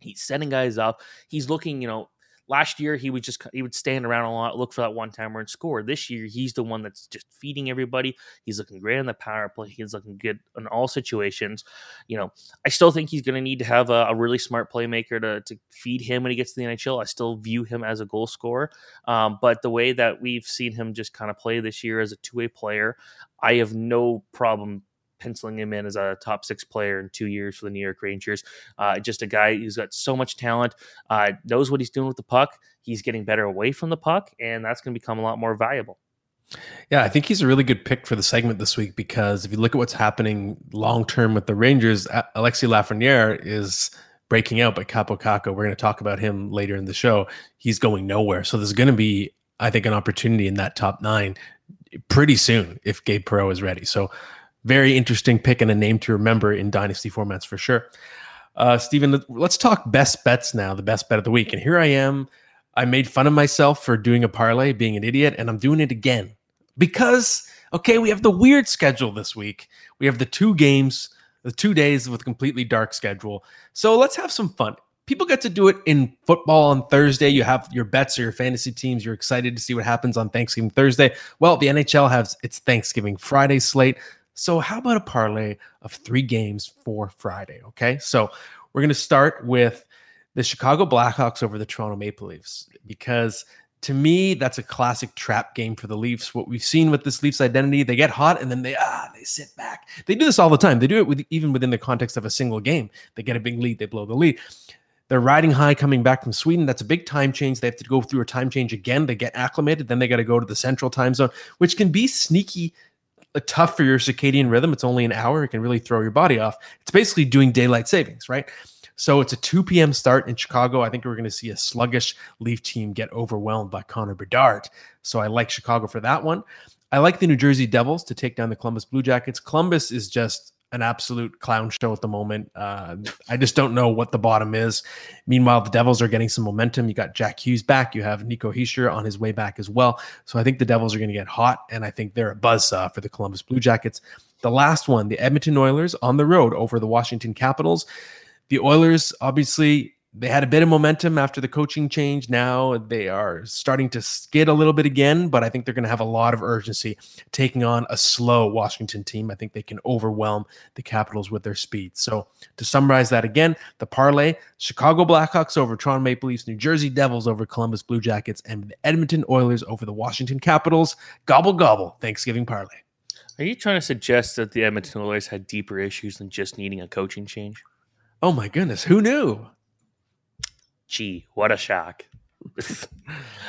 He's setting guys up. He's looking, you know, last year he would stand around a lot, look for that one timer and score. This year he's the one that's just feeding everybody. He's looking great on the power play. He's looking good in all situations. You know, I still think he's going to need to have a really smart playmaker to feed him when he gets to the NHL. I still view him as a goal scorer, but the way that we've seen him just kind of play this year as a two-way player, I have no problem penciling him in as a top 6 player in 2 years for the New York Rangers. Just a guy who's got so much talent, knows what he's doing with the puck. He's getting better away from the puck, and that's going to become a lot more valuable. Yeah, I think he's a really good pick for the segment this week, because if you look at what's happening long-term with the Rangers, Alexis Lafreniere is breaking out by Capo Caco. We're going to talk about him later in the show. He's going nowhere. So there's going to be, I think, an opportunity in that top 9 pretty soon if Gabe Perreault is ready. So very interesting pick and a name to remember in dynasty formats for sure. Stephen, let's talk best bets now, the best bet of the week. And here I am. I made fun of myself for doing a parlay, being an idiot, and I'm doing it again. Because, okay, we have the weird schedule this week. We have the 2 games, the 2 days with a completely dark schedule. So let's have some fun. People get to do it in football on Thursday. You have your bets or your fantasy teams. You're excited to see what happens on Thanksgiving Thursday. Well, the NHL has its Thanksgiving Friday slate. So how about a parlay of 3 games for Friday, okay? So we're going to start with the Chicago Blackhawks over the Toronto Maple Leafs, because to me, that's a classic trap game for the Leafs. What we've seen with this Leafs identity, they get hot and then they sit back. They do this all the time. They do it even within the context of a single game. They get a big lead, they blow the lead. They're riding high coming back from Sweden. That's a big time change. They have to go through a time change again. They get acclimated. Then they got to go to the central time zone, which can be sneaky tough for your circadian rhythm. It's only an hour. It can really throw your body off. It's basically doing daylight savings, right? So it's a 2 p.m. start in Chicago. I think we're going to see a sluggish Leaf team get overwhelmed by Connor Bedard. So I like Chicago for that one. I like the New Jersey Devils to take down the Columbus Blue Jackets. Columbus is just an absolute clown show at the moment. I just don't know what the bottom is. Meanwhile, the Devils are getting some momentum. You got Jack Hughes back. You have Nico Hischier on his way back as well. So I think the Devils are going to get hot, and I think they're a buzzsaw for the Columbus Blue Jackets. The last one, the Edmonton Oilers on the road over the Washington Capitals. The Oilers, obviously, they had a bit of momentum after the coaching change. Now they are starting to skid a little bit again, but I think they're going to have a lot of urgency taking on a slow Washington team. I think they can overwhelm the Capitals with their speed. So to summarize that again, the parlay, Chicago Blackhawks over Toronto Maple Leafs, New Jersey Devils over Columbus Blue Jackets, and the Edmonton Oilers over the Washington Capitals. Gobble, gobble, Thanksgiving parlay. Are you trying to suggest that the Edmonton Oilers had deeper issues than just needing a coaching change? Oh my goodness, who knew? Gee, what a shock.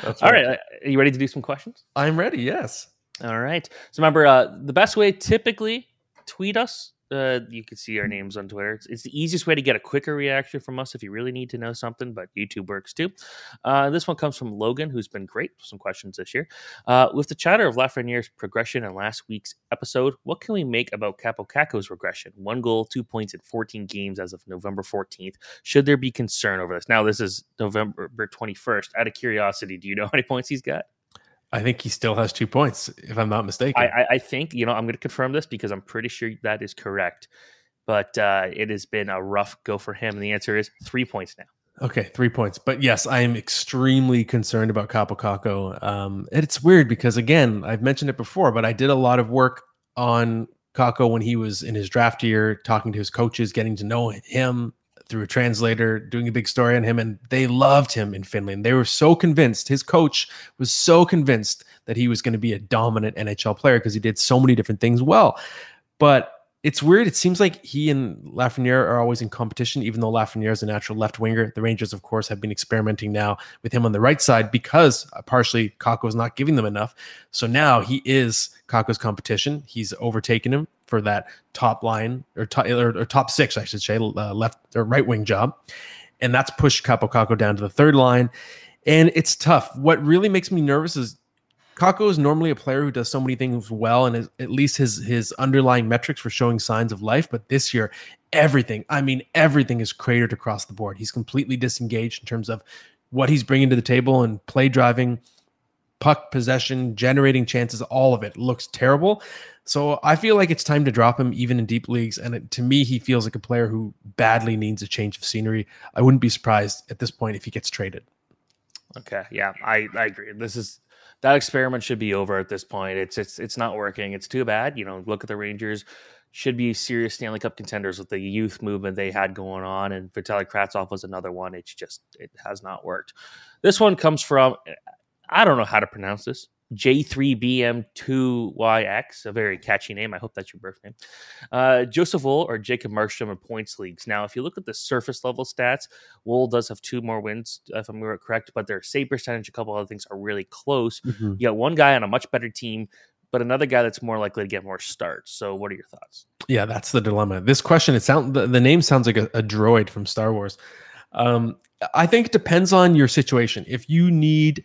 All right. Are you ready to do some questions? I'm ready, yes. All right. So remember, the best way, typically, tweet us. You can see our names on Twitter. It's the easiest way to get a quicker reaction from us if you really need to know something, but YouTube works too. This one comes from Logan, who's been great with some questions this year. With the chatter of Lafreniere's progression in last week's episode, what can we make about Capo Caco's regression? 1 goal, 2 points in 14 games as of November 14th. Should there be concern over this? Now, this is November 21st. Out of curiosity, do you know how many points he's got? I think he still has 2 points, if I'm not mistaken. I think, you know, I'm going to confirm this because I'm pretty sure that is correct. But it has been a rough go for him. And the answer is 3 points now. Okay, 3 points. But yes, I am extremely concerned about Capo Caco. And it's weird because, again, I've mentioned it before, but I did a lot of work on Caco when he was in his draft year, talking to his coaches, getting to know him through a translator, doing a big story on him, and they loved him in Finland. They were so convinced. His coach was so convinced that he was going to be a dominant NHL player because he did so many different things well. But it's weird. It seems like he and Lafreniere are always in competition, even though Lafreniere is a natural left winger. The Rangers, of course, have been experimenting now with him on the right side because partially Kako is not giving them enough. So now he is Kako's competition. He's overtaken him for that top line or top 6, I should say, left or right wing job. And that's pushed Capo Caco down to the third line. And it's tough. What really makes me nervous is Kakko is normally a player who does so many things well, and at least his underlying metrics were showing signs of life. But this year, everything is cratered across the board. He's completely disengaged in terms of what he's bringing to the table and play driving, puck possession, generating chances, all of it looks terrible. So I feel like it's time to drop him even in deep leagues. And to me, he feels like a player who badly needs a change of scenery. I wouldn't be surprised at this point if he gets traded. Okay. Yeah, I agree. That experiment should be over at this point. It's not working. It's too bad. You know, look at the Rangers. Should be serious Stanley Cup contenders with the youth movement they had going on. And Vitaly Krattsov was another one. It has not worked. This one comes from, I don't know how to pronounce this, J3BM2YX, a very catchy name. I hope that's your birth name. Joseph Woll or Jacob Markstrom in points leagues. Now, if you look at the surface level stats, Woll does have 2 more wins, if I'm correct, but their save percentage, a couple other things are really close. Mm-hmm. You got one guy on a much better team, but another guy that's more likely to get more starts. So what are your thoughts? Yeah, that's the dilemma. This question, the name sounds like a droid from Star Wars. I think it depends on your situation. If you need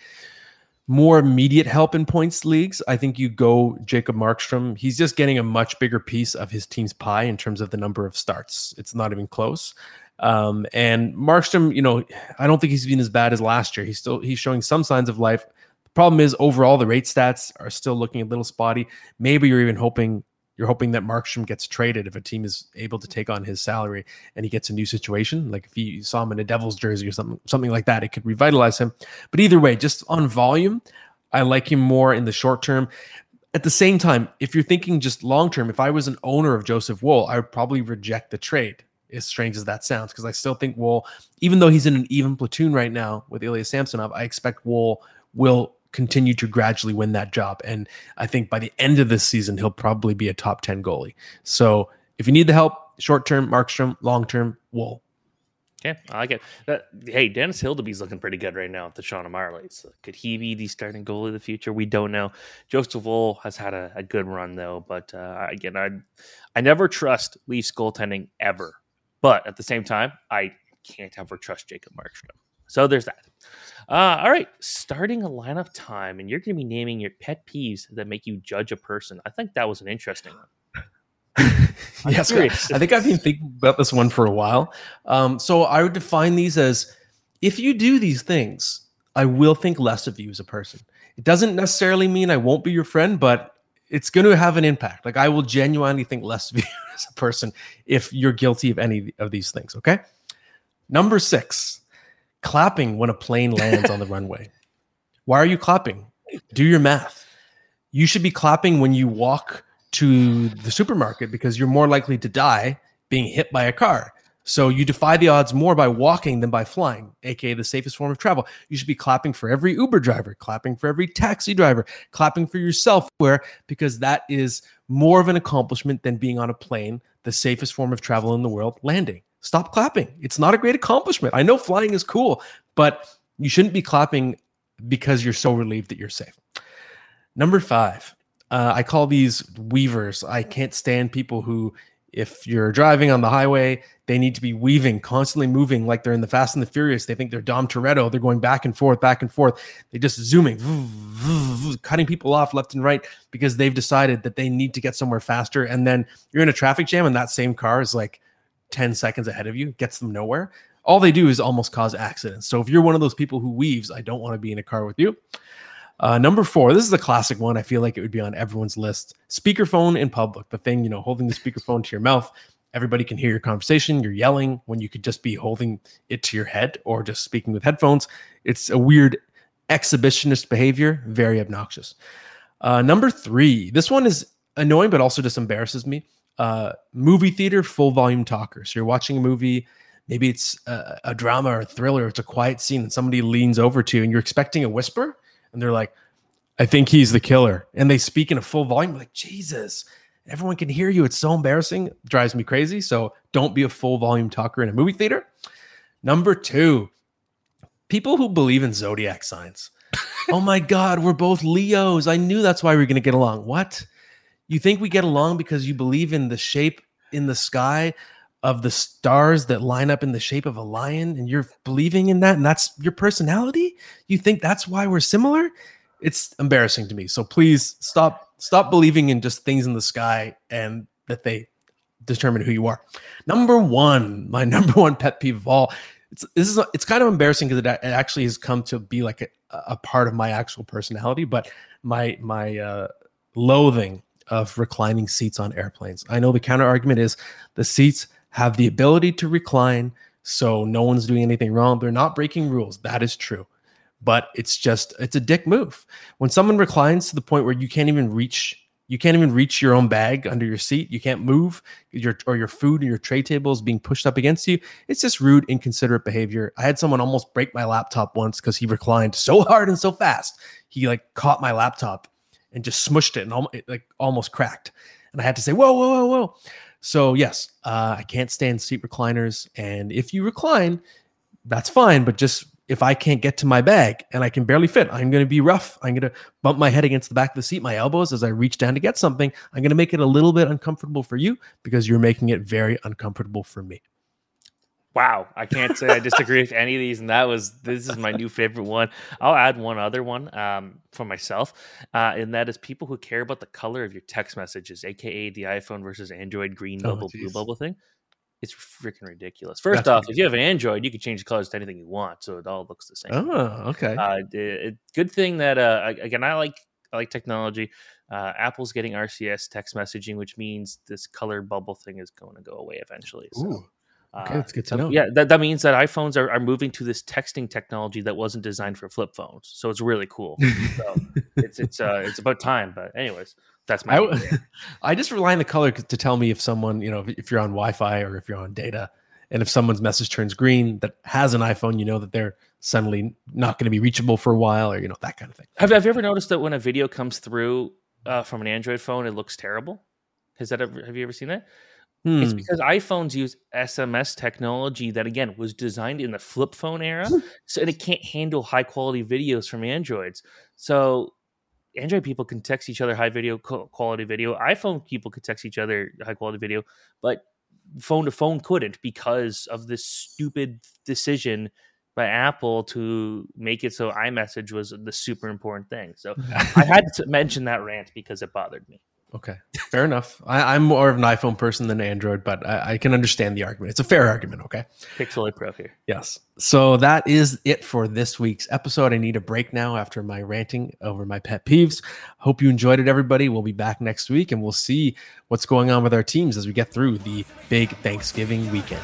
more immediate help in points leagues, I think you go Jacob Markstrom. He's just getting a much bigger piece of his team's pie in terms of the number of starts. It's not even close. And Markstrom, you know, I don't think he's been as bad as last year. He's showing some signs of life. The problem is overall the rate stats are still looking a little spotty. Maybe you're even hoping that Markstrom gets traded if a team is able to take on his salary and he gets a new situation. Like if you saw him in a Devil's jersey or something like that, it could revitalize him. But either way, just on volume, I like him more in the short term. At the same time, if you're thinking just long term, if I was an owner of Joseph Woll, I would probably reject the trade, as strange as that sounds, because I still think Woll, even though he's in an even platoon right now with Ilya Samsonov, I expect Woll will continue to gradually win that job. And I think by the end of this season, he'll probably be a top 10 goalie. So if you need the help, short-term Markstrom, long-term Woll. Okay, I like it. Hey, Dennis Hildeby's looking pretty good right now at the Sean O'Mara. So could he be the starting goalie of the future? We don't know. Joseph Woll has had a good run, though. But again, I never trust Leafs goaltending ever. But at the same time, I can't ever trust Jacob Markstrom. So there's that. All right, starting a lineup time, and you're going to be naming your pet peeves that make you judge a person. I think that was an interesting one. Yes, I think I've been thinking about this one for a while. So I would define these as, if you do these things, I will think less of you as a person. It doesn't necessarily mean I won't be your friend, but it's going to have an impact. Like I will genuinely think less of you as a person if you're guilty of any of these things, okay? Number 6. Clapping when a plane lands on the runway. Why are you clapping? Do your math. You should be clapping when you walk to the supermarket because you're more likely to die being hit by a car. So you defy the odds more by walking than by flying, aka the safest form of travel. You should be clapping for every Uber driver, clapping for every taxi driver, clapping for yourself, because that is more of an accomplishment than being on a plane, the safest form of travel in the world, landing. Stop clapping. It's not a great accomplishment. I know flying is cool, but you shouldn't be clapping because you're so relieved that you're safe. Number 5, I call these weavers. I can't stand people who, if you're driving on the highway, they need to be weaving, constantly moving like they're in the Fast and the Furious. They think they're Dom Toretto. They're going back and forth. They're just zooming, cutting people off left and right because they've decided that they need to get somewhere faster. And then you're in a traffic jam and that same car is like 10 seconds ahead of you, gets them nowhere. All they do is almost cause accidents. So if you're one of those people who weaves, I don't want to be in a car with you. Number 4, this is a classic one. I feel like it would be on everyone's list. Speakerphone in public, the thing, you know, holding the speakerphone to your mouth. Everybody can hear your conversation. You're yelling when you could just be holding it to your head or just speaking with headphones. It's a weird exhibitionist behavior, very obnoxious. Number 3, this one is annoying, but also just embarrasses me. Movie theater full volume talker. So you're watching a movie, maybe it's a drama or a thriller, it's a quiet scene, and somebody leans over to you and you're expecting a whisper, and they're like, I think he's the killer, and they speak in a full volume. You're like, Jesus, everyone can hear you. It's so embarrassing. It drives me crazy. So don't be a full volume talker in a movie theater. Number 2, people who believe in zodiac signs. Oh my God, we're both Leos. I knew that's why we were going to get along. What? You think we get along because you believe in the shape in the sky of the stars that line up in the shape of a lion, and you're believing in that, and that's your personality? You think that's why we're similar? it's embarrassing to me. So please stop believing in just things in the sky and that they determine who you are. Number one, my number one pet peeve of all. It's kind of embarrassing because it actually has come to be like a part of my actual personality, but my loathing of reclining seats on airplanes. I know the counter argument is the seats have the ability to recline, so no one's doing anything wrong. They're not breaking rules. That is true. But it's a dick move. When someone reclines to the point where you can't even reach your own bag under your seat, you can't move, your food and your tray table is being pushed up against you, it's just rude, inconsiderate behavior. I had someone almost break my laptop once because he reclined so hard and so fast. He like caught my laptop and just smushed it and it like almost cracked. And I had to say, whoa, whoa, whoa, whoa. So yes, I can't stand seat recliners. And if you recline, that's fine, but just if I can't get to my bag and I can barely fit, I'm going to be rough. I'm going to bump my head against the back of the seat, my elbows, as I reach down to get something. I'm going to make it a little bit uncomfortable for you because you're making it very uncomfortable for me. Wow. I can't say I disagree with any of these. And this is my new favorite one. I'll add one other one for myself. And that is people who care about the color of your text messages, AKA the iPhone versus Android green bubble, blue bubble thing. It's freaking ridiculous. First off, if you have an Android, you can change the colors to anything you want, so it all looks the same. Oh, okay. Good thing that again, I like technology. Apple's getting RCS text messaging, which means this color bubble thing is going to go away eventually. So. Ooh. Okay, that's good to know. Yeah, that means that iPhones are moving to this texting technology that wasn't designed for flip phones. So it's really cool. So it's about time. But anyways, that's my idea. I just rely on the color to tell me if someone, you know, if you're on Wi-Fi or if you're on data, and if someone's message turns green that has an iPhone, you know that they're suddenly not going to be reachable for a while, or you know, that kind of thing. Have you ever noticed that when a video comes through from an Android phone, it looks terrible? Have you ever seen that? It's because iPhones use SMS technology that, again, was designed in the flip phone era, so it can't handle high-quality videos from Androids. So Android people can text each other high-quality video. iPhone people can text each other high-quality video, but phone-to-phone couldn't because of this stupid decision by Apple to make it so iMessage was the super important thing. So I had to mention that rant because it bothered me. Okay, fair enough. I'm more of an iPhone person than Android, but I can understand the argument. It's a fair argument, okay? Pixel Pro here. Yes. So that is it for this week's episode. I need a break now after my ranting over my pet peeves. Hope you enjoyed it, everybody. We'll be back next week, and we'll see what's going on with our teams as we get through the big Thanksgiving weekend.